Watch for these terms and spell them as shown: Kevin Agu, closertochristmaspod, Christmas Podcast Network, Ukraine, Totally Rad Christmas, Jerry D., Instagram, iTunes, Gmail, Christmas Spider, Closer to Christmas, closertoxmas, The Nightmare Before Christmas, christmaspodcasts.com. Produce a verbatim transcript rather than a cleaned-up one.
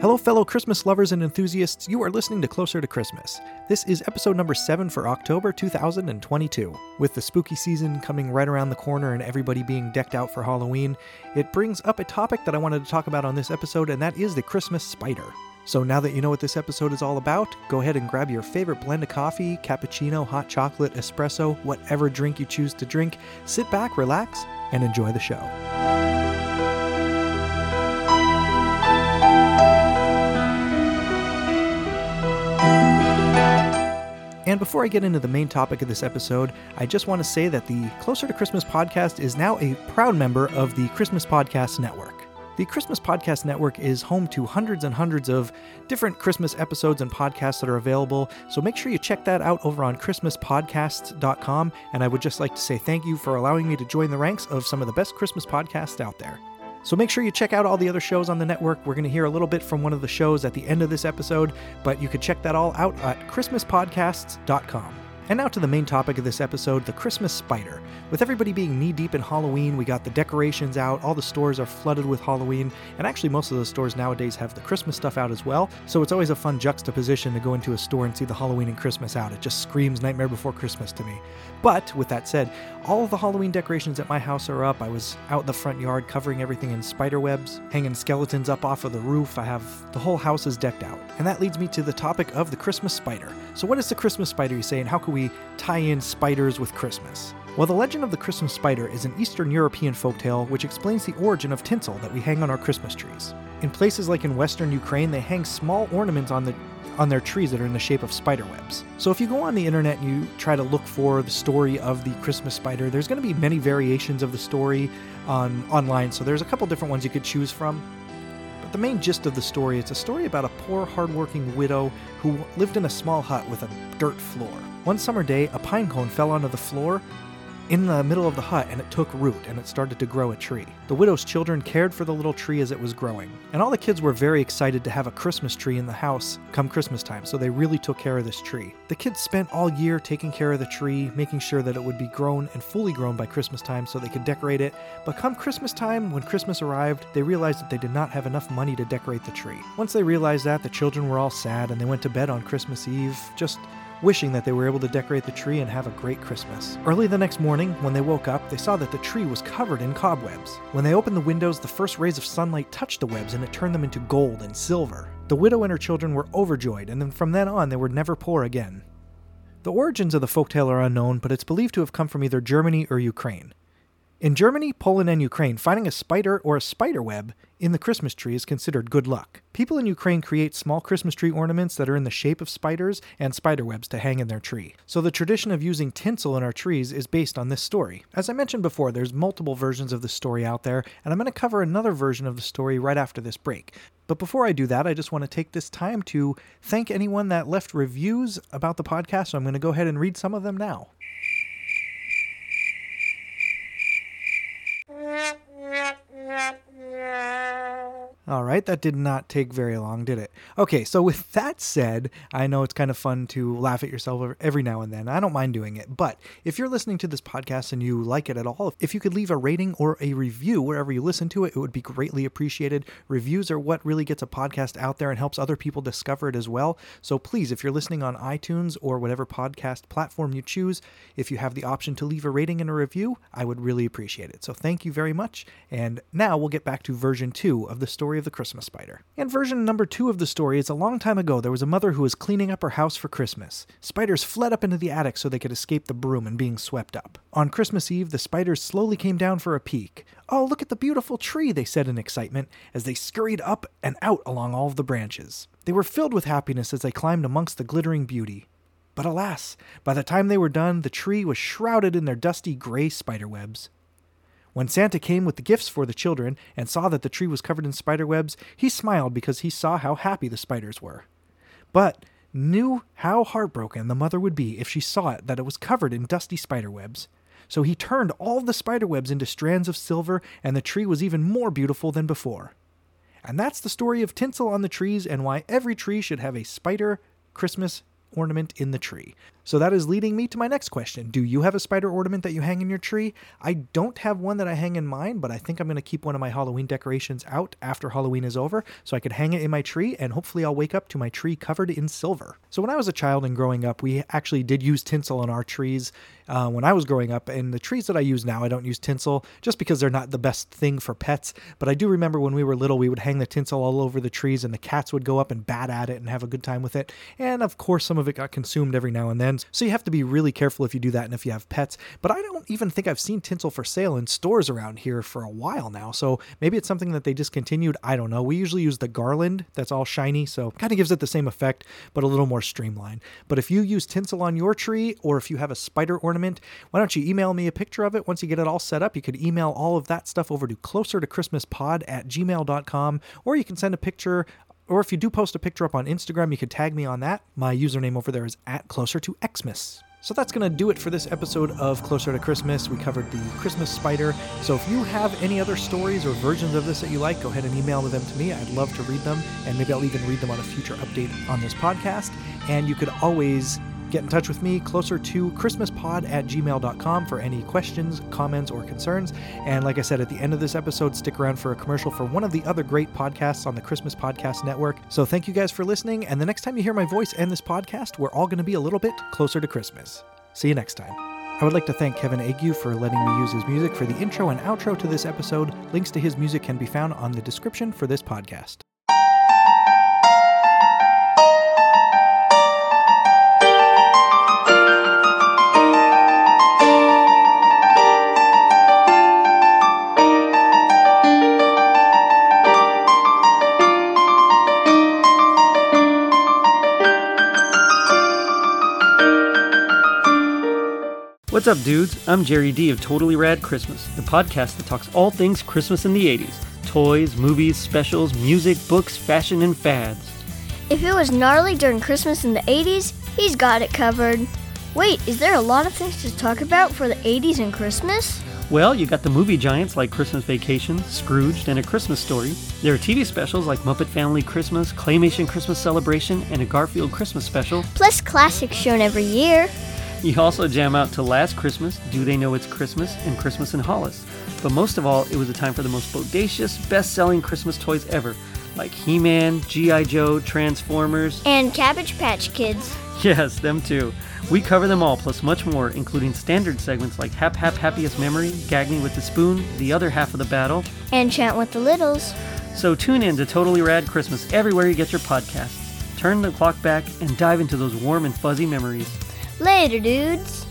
Hello, fellow Christmas lovers and enthusiasts. You are listening to Closer to Christmas. This is episode number seven for October two thousand twenty-two. With the spooky season coming right around the corner and everybody being decked out for Halloween, it brings up a topic that I wanted to talk about on this episode, and that is the Christmas spider. So now that you know what this episode is all about, go ahead and grab your favorite blend of coffee, cappuccino, hot chocolate, espresso, whatever drink you choose to drink. Sit back, relax, and enjoy the show. And before I get into the main topic of this episode, I just want to say that the Closer to Christmas podcast is now a proud member of the Christmas Podcast Network. The Christmas Podcast Network is home to hundreds and hundreds of different Christmas episodes and podcasts that are available, so make sure you check that out over on christmas podcasts dot com, and I would just like to say thank you for allowing me to join the ranks of some of the best Christmas podcasts out there. So make sure you check out all the other shows on the network. We're going to hear a little bit from one of the shows at the end of this episode, but you can check that all out at christmas podcasts dot com. And now to the main topic of this episode, the Christmas spider. With everybody being knee-deep in Halloween, we got the decorations out, all the stores are flooded with Halloween, and actually most of the stores nowadays have the Christmas stuff out as well, so it's always a fun juxtaposition to go into a store and see the Halloween and Christmas out. It just screams Nightmare Before Christmas to me. But, with that said, all of the Halloween decorations at my house are up. I was out in the front yard covering everything in spider webs, hanging skeletons up off of the roof. I have the whole house is decked out. And that leads me to the topic of the Christmas spider. So what is the Christmas spider, you say, and how can we tie in spiders with Christmas? Well, the legend of the Christmas spider is an Eastern European folktale which explains the origin of tinsel that we hang on our Christmas trees. In places like in Western Ukraine, they hang small ornaments on the on their trees that are in the shape of spider webs. So if you go on the internet and you try to look for the story of the Christmas spider, there's going to be many variations of the story on online, so there's a couple different ones you could choose from. The main gist of the story, it's a story about a poor, hard-working widow who lived in a small hut with a dirt floor. One summer day, a pine cone fell onto the floor in the middle of the hut, and it took root, and it started to grow a tree. The widow's children cared for the little tree as it was growing, and all the kids were very excited to have a Christmas tree in the house come Christmas time, so they really took care of this tree. The kids spent all year taking care of the tree, making sure that it would be grown and fully grown by Christmas time so they could decorate it, but come Christmas time, when Christmas arrived, they realized that they did not have enough money to decorate the tree. Once they realized that, the children were all sad, and they went to bed on Christmas Eve, just wishing that they were able to decorate the tree and have a great Christmas. Early the next morning, when they woke up, they saw that the tree was covered in cobwebs. When they opened the windows, the first rays of sunlight touched the webs and it turned them into gold and silver. The widow and her children were overjoyed, and then from then on, they were never poor again. The origins of the folktale are unknown, but it's believed to have come from either Germany or Ukraine. In Germany, Poland, and Ukraine, finding a spider or a spider web in the Christmas tree is considered good luck. People in Ukraine create small Christmas tree ornaments that are in the shape of spiders and spider webs to hang in their tree. So the tradition of using tinsel in our trees is based on this story. As I mentioned before, there's multiple versions of the story out there, and I'm going to cover another version of the story right after this break. But before I do that, I just want to take this time to thank anyone that left reviews about the podcast, so I'm going to go ahead and read some of them now. All right, that did not take very long, did it? Okay, so with that said, I know it's kind of fun to laugh at yourself every now and then. I don't mind doing it, but if you're listening to this podcast and you like it at all, if you could leave a rating or a review wherever you listen to it, it would be greatly appreciated. Reviews are what really gets a podcast out there and helps other people discover it as well. So please, if you're listening on iTunes or whatever podcast platform you choose, if you have the option to leave a rating and a review, I would really appreciate it. So thank you very much. And now we'll get back to version two of the story of the Christmas spider. And version number two of the story is a long time ago, there was a mother who was cleaning up her house for Christmas. Spiders fled up into the attic so they could escape the broom and being swept up. On Christmas Eve, the spiders slowly came down for a peek. "Oh, look at the beautiful tree," they said in excitement as they scurried up and out along all of the branches. They were filled with happiness as they climbed amongst the glittering beauty. But alas, by the time they were done, the tree was shrouded in their dusty gray spiderwebs. When Santa came with the gifts for the children and saw that the tree was covered in spiderwebs, he smiled because he saw how happy the spiders were, but knew how heartbroken the mother would be if she saw it that it was covered in dusty spiderwebs. So he turned all the spiderwebs into strands of silver, and the tree was even more beautiful than before. And that's the story of tinsel on the trees and why every tree should have a spider Christmas ornament in the tree. So that is leading me to my next question. Do you have a spider ornament that you hang in your tree? I don't have one that I hang in mine, but I think I'm going to keep one of my Halloween decorations out after Halloween is over so I could hang it in my tree, and hopefully I'll wake up to my tree covered in silver. So when I was a child and growing up, we actually did use tinsel on our trees uh, when I was growing up, and the trees that I use now, I don't use tinsel just because they're not the best thing for pets. But I do remember when we were little, we would hang the tinsel all over the trees and the cats would go up and bat at it and have a good time with it. And of course, some of it got consumed every now and then. So you have to be really careful if you do that and if you have pets. But I don't even think I've seen tinsel for sale in stores around here for a while now. So maybe it's something that they discontinued. I don't know. We usually use the garland that's all shiny. So it kind of gives it the same effect, but a little more streamlined. But if you use tinsel on your tree or if you have a spider ornament, why don't you email me a picture of it? Once you get it all set up, you could email all of that stuff over to closer to christmas pod at gmail dot com, or you can send a picture. Or if you do post a picture up on Instagram, you could tag me on that. My username over there is at closer to xmas. So that's going to do it for this episode of Closer to Christmas. We covered the Christmas spider. So if you have any other stories or versions of this that you like, go ahead and email them to me. I'd love to read them, and maybe I'll even read them on a future update on this podcast. And you could always get in touch with me, closer to christmaspod at gmail dot com, for any questions, comments, or concerns. And like I said, at the end of this episode, stick around for a commercial for one of the other great podcasts on the Christmas Podcast Network. So thank you guys for listening. And the next time you hear my voice and this podcast, we're all going to be a little bit closer to Christmas. See you next time. I would like to thank Kevin Agu for letting me use his music for the intro and outro to this episode. Links to his music can be found on the description for this podcast. What's up, dudes? I'm Jerry D of Totally Rad Christmas, the podcast that talks all things Christmas in the eighties. Toys, movies, specials, music, books, fashion, and fads. If it was gnarly during Christmas in the eighties, he's got it covered. Wait, is there a lot of things to talk about for the eighties and Christmas? Well, you got the movie giants like Christmas Vacation, Scrooged, and A Christmas Story. There are T V specials like Muppet Family Christmas, Claymation Christmas Celebration, and a Garfield Christmas special. Plus classics shown every year. You also jam out to Last Christmas, Do They Know It's Christmas, and Christmas in Hollis. But most of all, it was a time for the most bodacious, best-selling Christmas toys ever, like He-Man, G I Joe, Transformers, and Cabbage Patch Kids. Yes, them too. We cover them all, plus much more, including standard segments like Hap Hap Happiest Memory, Gag Me With the Spoon, The Other Half of the Battle, and Chant With the Littles. So tune in to Totally Rad Christmas everywhere you get your podcasts. Turn the clock back and dive into those warm and fuzzy memories. Later, dudes.